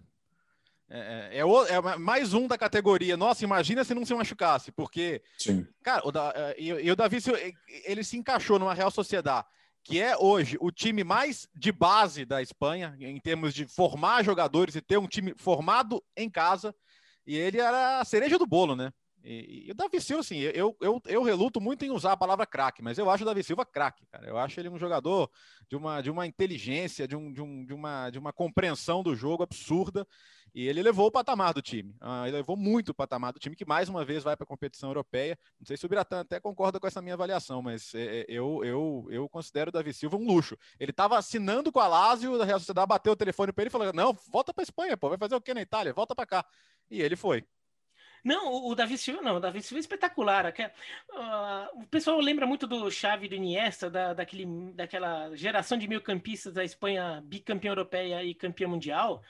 Mais um da categoria. Nossa, imagina se não se machucasse, porque... Sim. Cara, o Davi Silva, ele se encaixou numa Real Sociedad, que é hoje o time mais de base da Espanha, em termos de formar jogadores e ter um time formado em casa, e ele era a cereja do bolo, né? E o Davi Silva, assim, eu reluto muito em usar a palavra craque, mas eu acho o Davi Silva craque, cara. Eu acho ele um jogador de uma inteligência, de uma compreensão do jogo absurda. E ele levou o patamar do time. Ele levou muito o patamar do time, que mais uma vez vai para a competição europeia. Não sei se o Biratan até concorda com essa minha avaliação, mas eu considero o Davi Silva um luxo. Ele estava assinando com a Lazio, da Real Sociedade, bateu o telefone para ele e falou: não, volta para a Espanha, pô, vai fazer o quê na Itália? Volta para cá. E ele foi. Não, o Davi Silva não, o Davi Silva é espetacular. O pessoal lembra muito do Xavi e do Iniesta, daquela geração de meio-campistas da Espanha, bicampeã europeia e campeã mundial,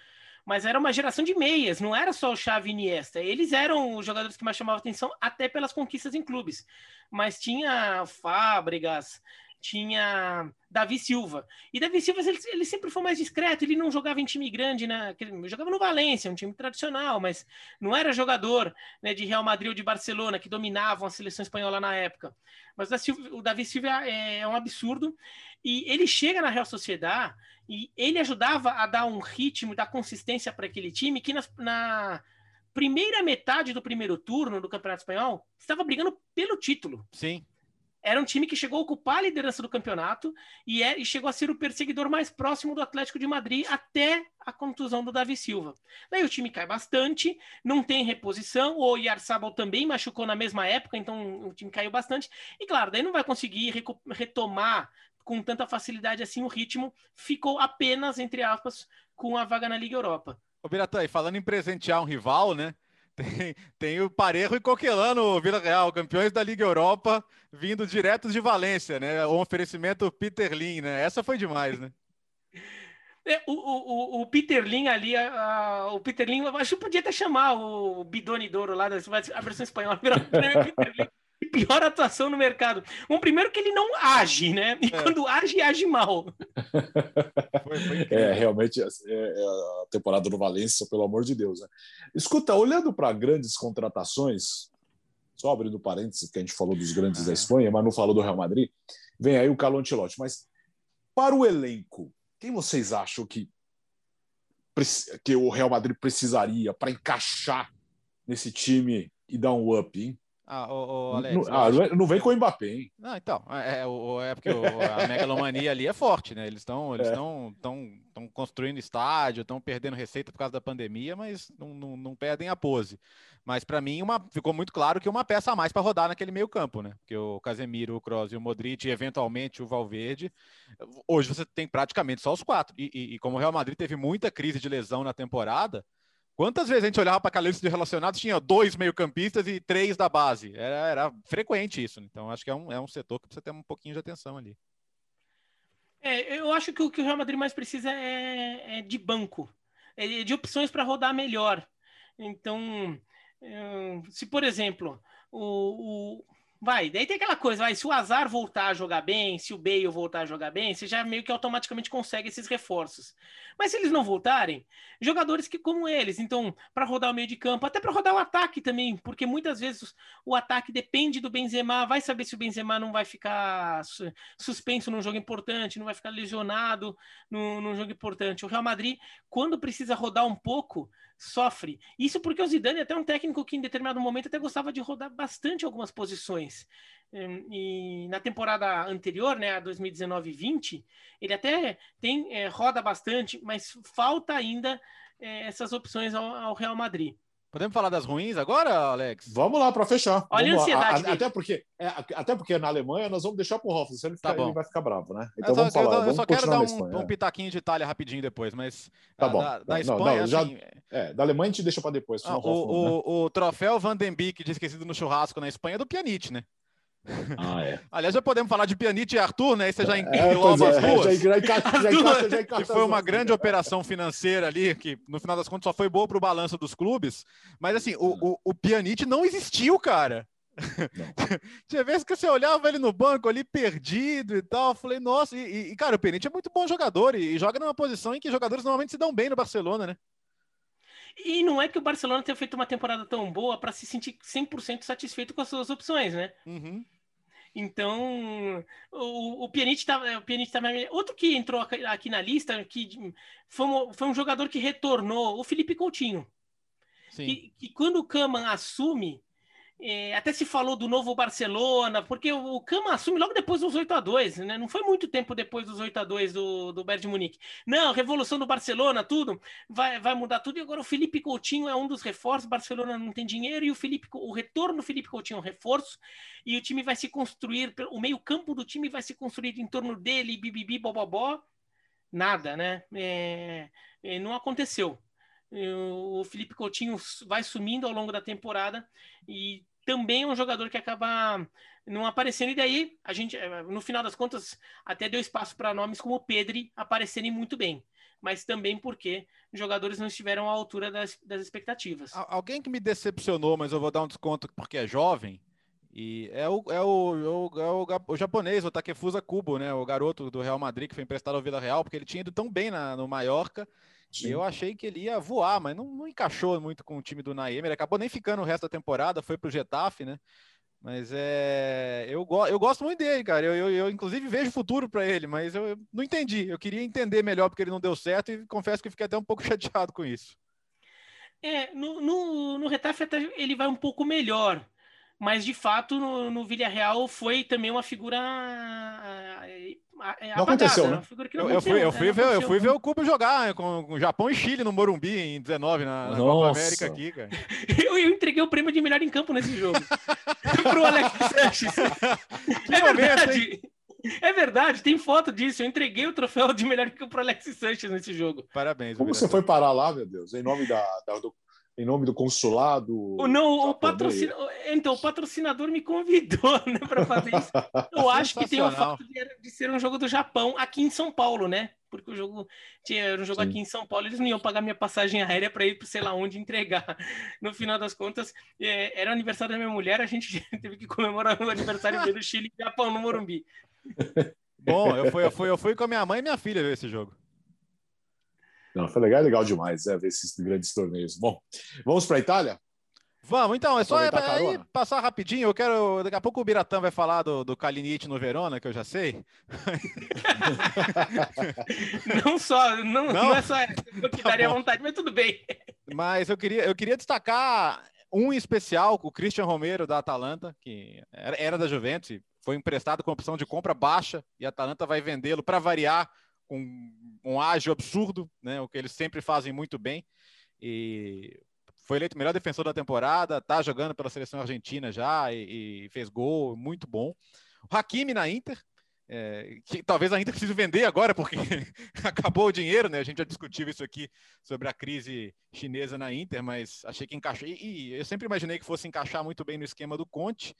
mas era uma geração de meias, não era só o Xavi e Iniesta. Eles eram os jogadores que mais chamavam atenção, até pelas conquistas em clubes. Mas tinha Fábregas, tinha Davi Silva. E Davi Silva, ele sempre foi mais discreto, ele não jogava em time grande, né? Ele jogava no Valência, um time tradicional, mas não era jogador, né, de Real Madrid ou de Barcelona, que dominavam a seleção espanhola na época. Mas o Davi Silva é um absurdo, e ele chega na Real Sociedad e ele ajudava a dar um ritmo, dar consistência para aquele time, que na primeira metade do primeiro turno do Campeonato Espanhol estava brigando pelo título. Sim. Era um time que chegou a ocupar a liderança do campeonato e chegou a ser o perseguidor mais próximo do Atlético de Madrid até a contusão do Davi Silva. Daí o time cai bastante, não tem reposição, o Oyarzabal também machucou na mesma época, então o time caiu bastante. E claro, daí não vai conseguir retomar com tanta facilidade assim o ritmo, ficou apenas, entre aspas, com a vaga na Liga Europa. Ô Biratan, e falando em presentear um rival, né? Tem o Parejo e Coquelano, Vila Real, campeões da Liga Europa, vindo direto de Valência, né? O oferecimento Peter Lim, né? Essa foi demais, né? O Peter Lim ali, o Peter Lim, acho que podia até chamar o Bidoni Douro lá, a versão espanhola, virou Peter Lim. Pior atuação no mercado. Bom, primeiro que ele não age, né? E quando age, age mal. Realmente, a temporada do Valência, pelo amor de Deus, né? Escuta, olhando para grandes contratações, só abrindo parênteses, que a gente falou dos grandes da Espanha, mas não falou do Real Madrid, vem aí o Carlo Ancelotti. Mas para o elenco, quem vocês acham que o Real Madrid precisaria para encaixar nesse time e dar um up, hein? Alex, não vem com o Mbappé, hein? Não, então, é porque a megalomania ali é forte, né? Eles estão construindo estádio, estão perdendo receita por causa da pandemia, mas não perdem a pose. Mas para mim ficou muito claro que uma peça a mais para rodar naquele meio campo, né? Porque o Casemiro, o Kroos e o Modric, e eventualmente o Valverde, hoje você tem praticamente só os quatro. E como o Real Madrid teve muita crise de lesão na temporada, quantas vezes a gente olhava para aquela lista de relacionados, tinha 2 meio-campistas e 3 da base. Era frequente isso. Então, acho que é um setor que precisa ter um pouquinho de atenção ali. Eu acho que o que o Real Madrid mais precisa é de banco, de opções para rodar melhor. Então, se, por exemplo, daí tem aquela coisa, se o Hazard voltar a jogar bem, se o Bale voltar a jogar bem, você já meio que automaticamente consegue esses reforços. Mas se eles não voltarem, jogadores como eles, então, para rodar o meio de campo, até para rodar o ataque também, porque muitas vezes o ataque depende do Benzema, vai saber se o Benzema não vai ficar suspenso num jogo importante, não vai ficar lesionado num jogo importante. O Real Madrid, quando precisa rodar um pouco, sofre. Isso porque o Zidane é até um técnico que em determinado momento até gostava de rodar bastante algumas posições. E na temporada anterior, né, a 2019-20, ele até roda bastante, mas falta ainda essas opções ao Real Madrid. Podemos falar das ruins agora, Alex? Vamos lá, para fechar. Olha a ansiedade dele. Até porque na Alemanha nós vamos deixar para o Hofmann, se ele ficar, ele vai ficar bravo, né? Então vamos falar. Eu só quero dar um pitaquinho de Itália rapidinho depois, mas... Tá bom. Da Espanha, assim... Da Alemanha a gente deixa para depois. O troféu Van den Beek de esquecido no churrasco na Espanha é do Pjanic, né? Aliás, já podemos falar de Pjanic e Arthur, né? Aí você já engloba as duas. Que foi uma grande operação financeira ali, que no final das contas só foi boa para o balanço dos clubes. Mas assim, o Pjanic não existiu, cara. Tinha vezes que você olhava ele no banco ali perdido e tal. Eu falei, nossa, e cara, o Pjanic é muito bom jogador e joga numa posição em que jogadores normalmente se dão bem no Barcelona, né? E não é que o Barcelona tenha feito uma temporada tão boa para se sentir 100% satisfeito com as suas opções, né? Uhum. Então, o Pjanic tá... Outro que entrou aqui na lista, que foi um jogador que retornou, o Felipe Coutinho. Sim. Que quando o Koeman assume, Até se falou do novo Barcelona, porque o Kama assume logo depois dos 8-2, né? Não foi muito tempo depois dos 8-2 do Bayern de Munique. Não, revolução do Barcelona, tudo, vai mudar tudo. E agora o Felipe Coutinho é um dos reforços, o Barcelona não tem dinheiro, e o retorno do Felipe Coutinho é um reforço, e o time vai se construir, o meio-campo do time vai se construir em torno dele, bibibi, bobobó, nada, né? Não aconteceu. O Felipe Coutinho vai sumindo ao longo da temporada e também é um jogador que acaba não aparecendo, e daí a gente, no final das contas, até deu espaço para nomes como o Pedri aparecerem muito bem, mas também porque os jogadores não estiveram à altura das expectativas. Alguém que me decepcionou, mas eu vou dar um desconto porque é jovem, e é o japonês, o Takefusa Kubo, né? O garoto do Real Madrid que foi emprestado ao Vila Real, porque ele tinha ido tão bem no Mallorca. Sim. Eu achei que ele ia voar, mas não encaixou muito com o time do Unai Emery. Acabou nem ficando o resto da temporada, foi pro Getafe, né? Mas eu gosto muito dele, cara. Eu inclusive vejo futuro para ele, mas eu não entendi. Eu queria entender melhor porque ele não deu certo e confesso que fiquei até um pouco chateado com isso. No Getafe até ele vai um pouco melhor, mas de fato no Villarreal foi também uma figura... Não aconteceu, né? Eu fui ver o Cubo jogar com Japão e Chile no Morumbi em 19 na Copa América aqui, cara. Eu entreguei o prêmio de melhor em campo nesse jogo pro Alex Sanches. É verdade, tem foto disso. Eu entreguei o troféu de melhor em campo pro Alex Sanches nesse jogo. Parabéns. Como você foi parar lá, meu Deus? Em nome em nome do consulado... o patrocinador me convidou, né, para fazer isso. Eu acho que tem o fato de ser um jogo do Japão aqui em São Paulo, né? Porque o jogo era um jogo aqui em São Paulo, eles não iam pagar minha passagem aérea para ir para sei lá onde entregar. No final das contas, era o aniversário da minha mulher, a gente teve que comemorar o aniversário do Chile e Japão no Morumbi. Bom, eu fui com a minha mãe e minha filha ver esse jogo. Não, foi legal demais, ver esses grandes torneios. Bom, vamos para a Itália? Vamos, então, é só aí passar rapidinho. Daqui a pouco o Ubiratan vai falar do Kalinic no Verona, que eu já sei. Não é só essa que daria vontade, mas tudo bem. Mas eu queria destacar um especial com o Christian Romero da Atalanta, que era da Juventus, foi emprestado com opção de compra baixa e a Atalanta vai vendê-lo para variar, com um ágio absurdo, né? O que eles sempre fazem muito bem. E foi eleito o melhor defensor da temporada, tá jogando pela seleção argentina já e fez gol, muito bom. O Hakimi na Inter, que talvez a Inter precise vender agora, porque acabou o dinheiro, né? A gente já discutiu isso aqui sobre a crise chinesa na Inter, mas achei que encaixou. E eu sempre imaginei que fosse encaixar muito bem no esquema do Conte.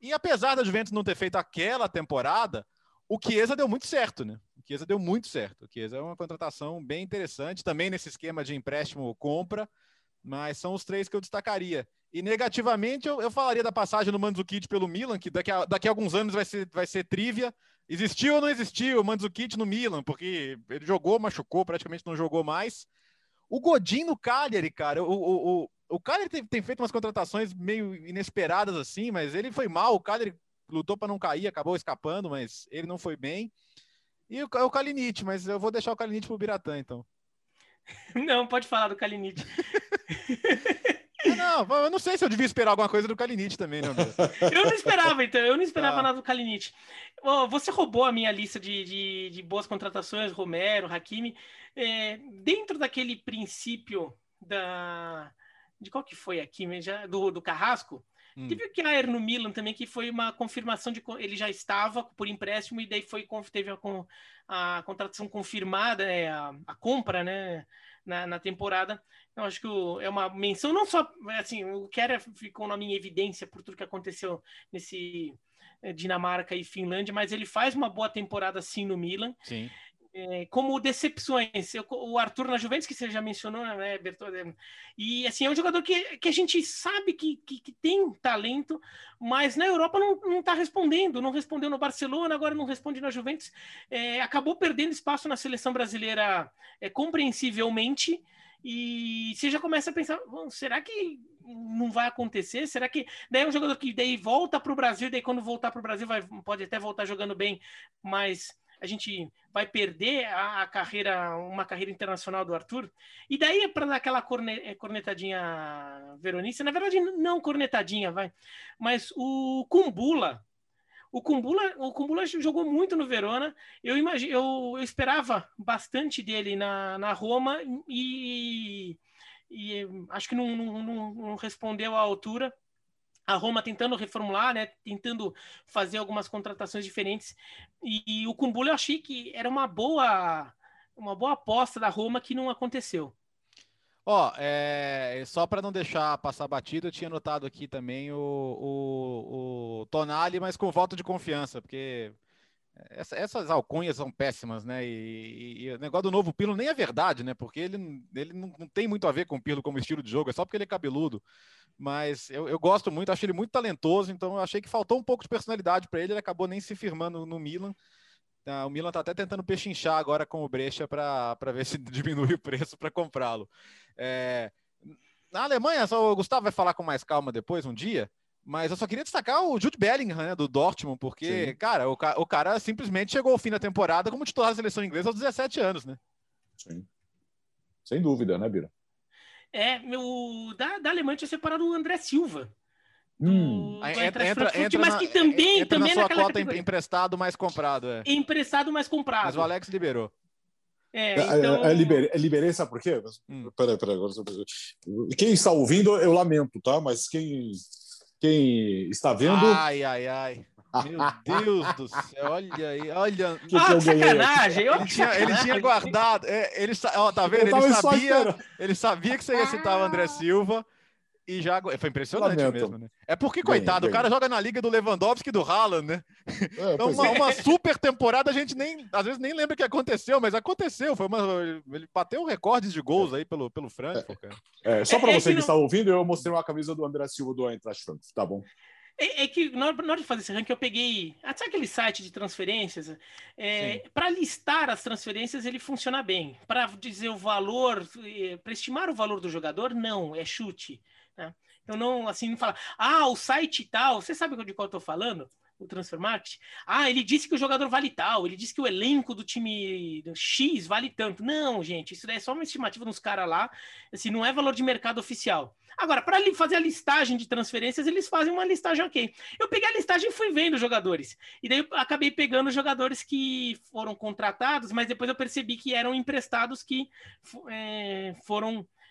E apesar da Juventus não ter feito aquela temporada, o Chiesa deu muito certo, né? O Chiesa deu muito certo. O Chiesa é uma contratação bem interessante, também nesse esquema de empréstimo ou compra, mas são os três que eu destacaria. E negativamente, eu falaria da passagem do Mandzukic pelo Milan, que daqui a alguns anos vai ser trívia. Existiu ou não existiu o Mandzukic no Milan? Porque ele jogou, machucou, praticamente não jogou mais. O Godin no Cagliari, cara, o Cagliari tem feito umas contratações meio inesperadas assim, mas ele foi mal, o Cagliari lutou para não cair, acabou escapando, mas ele não foi bem. E o Kalinic, mas eu vou deixar o Kalinic pro Biratã, então. Não, pode falar do Kalinic. Não, eu não sei se eu devia esperar alguma coisa do Kalinic também, né? Eu não esperava, então. Eu não esperava nada do Kalinic. Você roubou a minha lista de boas contratações, Romero, Hakimi. Dentro daquele princípio de qual que foi aqui, do Carrasco, teve o Kjaer no Milan também, que foi uma confirmação de... Ele já estava por empréstimo e daí teve a contratação confirmada, a compra, né, na temporada. Então, acho que é uma menção, não só... Assim, o Kjaer ficou o nome em evidência por tudo que aconteceu nesse Dinamarca e Finlândia, mas ele faz uma boa temporada, sim, no Milan. Sim. Como decepções, o Arthur na Juventus, que você já mencionou, né, Bertozzi? E assim, é um jogador que a gente sabe que tem talento, mas na Europa não está respondendo, não respondeu no Barcelona, agora não responde na Juventus, acabou perdendo espaço na seleção brasileira compreensivelmente, e você já começa a pensar, será que não vai acontecer? Será que daí é um jogador que daí volta para o Brasil, daí quando voltar para o Brasil pode até voltar jogando bem, mas a gente vai perder a carreira, uma carreira internacional do Arthur. E daí, para dar aquela cornetadinha veronícia, na verdade, não cornetadinha, vai, mas o Kumbula jogou muito no Verona. Eu esperava bastante dele na Roma e acho que não respondeu à altura. A Roma tentando reformular, né? Tentando fazer algumas contratações diferentes. E o Kumbula eu achei que era uma boa aposta da Roma que não aconteceu. Só para não deixar passar batido, eu tinha notado aqui também o Tonali, mas com voto de confiança, porque essas alcunhas são péssimas, né? E o negócio do novo Pirlo nem é verdade, né? Porque ele não tem muito a ver com o Pirlo como estilo de jogo, é só porque ele é cabeludo. Mas eu gosto muito, acho ele muito talentoso, então eu achei que faltou um pouco de personalidade para ele acabou nem se firmando no Milan. O Milan está até tentando pechinchar agora com o Brescia para ver se diminui o preço para comprá-lo. Na Alemanha, o Gustavo vai falar com mais calma depois, um dia, mas eu só queria destacar o Jude Bellingham, né, do Dortmund, porque, sim, cara, o cara simplesmente chegou ao fim da temporada como titular da seleção inglesa aos 17 anos, né? Sim. Sem dúvida, né, Bira? Da Alemanha tinha separado o André Silva. Entra mas que também entra na sua cota emprestado mais comprado. Emprestado mais comprado. Mas o Alex liberou. Liberei, sabe por quê? Peraí, agora. Quem está ouvindo, eu lamento, tá? Mas quem está vendo. Ai. Meu Deus do céu, olha aí, olha. Que sacanagem! Ele tinha guardado. Tá vendo? Ele sabia que você ia citar o André Silva e já. Foi impressionante. Lamento. Mesmo, né? É porque, coitado, o cara joga na liga do Lewandowski e do Haaland, né? Então, uma super temporada, a gente nem às vezes nem lembra o que aconteceu, mas aconteceu. Ele bateu recordes de gols aí pelo Frankfurt, cara. Só para você que está ouvindo, eu mostrei uma camisa do André Silva do Eintracht Frankfurt, tá bom? É que na hora de fazer esse ranking eu peguei até aquele site de transferências. Para listar as transferências ele funciona bem. Para dizer o valor, para estimar o valor do jogador, não, é chute. Né? Eu não, assim, não falo, o site tal, você sabe de qual eu tô falando? O Transfer Market, ele disse que o jogador vale tal, ele disse que o elenco do time X vale tanto. Não, gente, isso daí é só uma estimativa dos caras lá, assim, não é valor de mercado oficial. Agora, para fazer a listagem de transferências, eles fazem uma listagem ok. Eu peguei a listagem e fui vendo os jogadores. E daí eu acabei pegando jogadores que foram contratados, mas depois eu percebi que eram emprestados que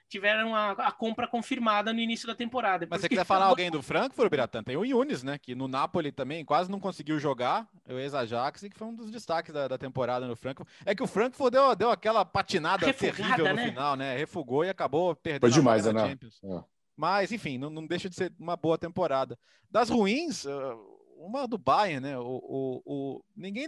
tiveram a compra confirmada no início da temporada. Mas você quiser falar alguém do Frankfurt, Biratan, tem o Yunis, né? Que no Napoli também quase não conseguiu jogar, o ex-Ajax, e que foi um dos destaques da temporada no Frankfurt. É que o Frankfurt deu aquela patinada terrível no final, né? Refugou e acabou perdendo. Foi demais, né? Champions. Mas, enfim, não deixa de ser uma boa temporada. Das ruins, uma do Bayern, né? Ninguém...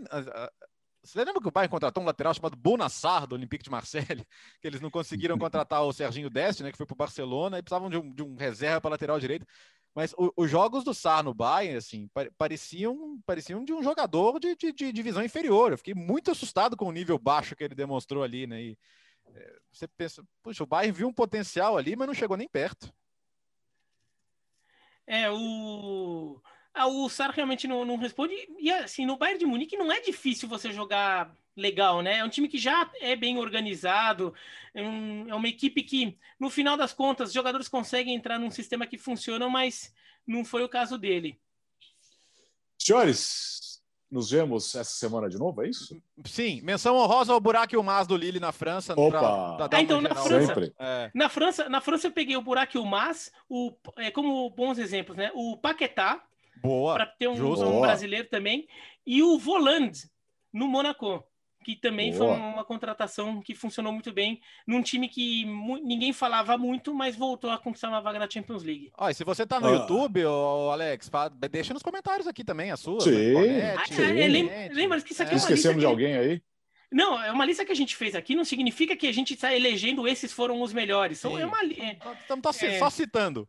Você lembra que o Bayern contratou um lateral chamado Bonassar, do Olympique de Marseille? Que eles não conseguiram contratar o Serginho Deste, né? Que foi para o Barcelona, e precisavam de um reserva para lateral direito. Mas os jogos do Sarr no Bayern, assim, pareciam de um jogador de divisão inferior. Eu fiquei muito assustado com o nível baixo que ele demonstrou ali, né? E, você pensa, puxa, o Bayern viu um potencial ali, mas não chegou nem perto. O Sarr realmente não responde. E assim, no Bayern de Munique não é difícil você jogar legal, né? É um time que já é bem organizado, é uma equipe que, no final das contas, os jogadores conseguem entrar num sistema que funciona, mas não foi o caso dele. Senhores, nos vemos essa semana de novo, é isso? Sim, menção honrosa ao Burak Yılmaz do Lille na França. Opa! Então, na França, na França eu peguei o Burak Yılmaz, como bons exemplos, né? O Paquetá, para ter um brasileiro também. E o Voland, no Monaco, que também foi uma contratação que funcionou muito bem, num time que ninguém falava muito, mas voltou a conquistar uma vaga na Champions League. E se você tá no YouTube, Alex, deixa nos comentários aqui também a sua. Sim. Lembra que isso aqui é uma lista... Esquecemos de alguém aí? Não, é uma lista que a gente fez aqui, não significa que a gente está elegendo esses foram os melhores. Então, só citando.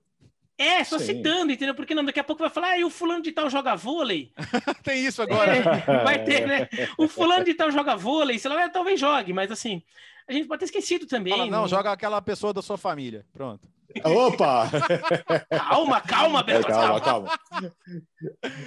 Só sim, citando, entendeu? Porque não, daqui a pouco vai falar, o fulano de tal joga vôlei. Tem isso agora. Vai ter, né? O fulano de tal joga vôlei, sei lá, talvez jogue, mas assim, a gente pode ter esquecido também. Fala, não, joga aquela pessoa da sua família, pronto. Opa! Calma, Bertozzi! Calma.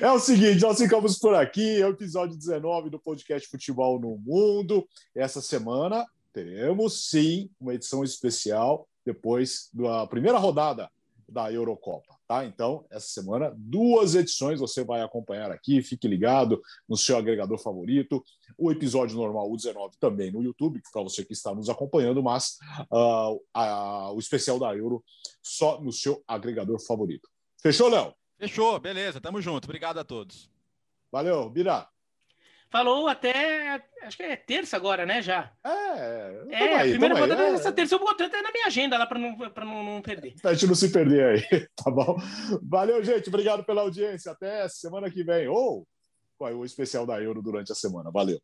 É o seguinte, nós ficamos por aqui. É o episódio 19 do podcast Futebol no Mundo. Essa semana teremos, sim, uma edição especial depois da primeira rodada da Eurocopa, tá? Então, essa semana, 2 edições você vai acompanhar aqui. Fique ligado no seu agregador favorito. O episódio normal, o 19, também no YouTube, para você que está nos acompanhando, mas o especial da Euro só no seu agregador favorito. Fechou, Léo? Fechou, beleza. Tamo junto. Obrigado a todos. Valeu, Bira. Falou até... Acho que é terça agora, né, já? É, a primeira rodada dessa terça. Eu vou botar até na minha agenda lá para não perder. Pra gente não se perder aí, tá bom? Valeu, gente. Obrigado pela audiência. Até semana que vem. Ou qual é o especial da Euro durante a semana. Valeu.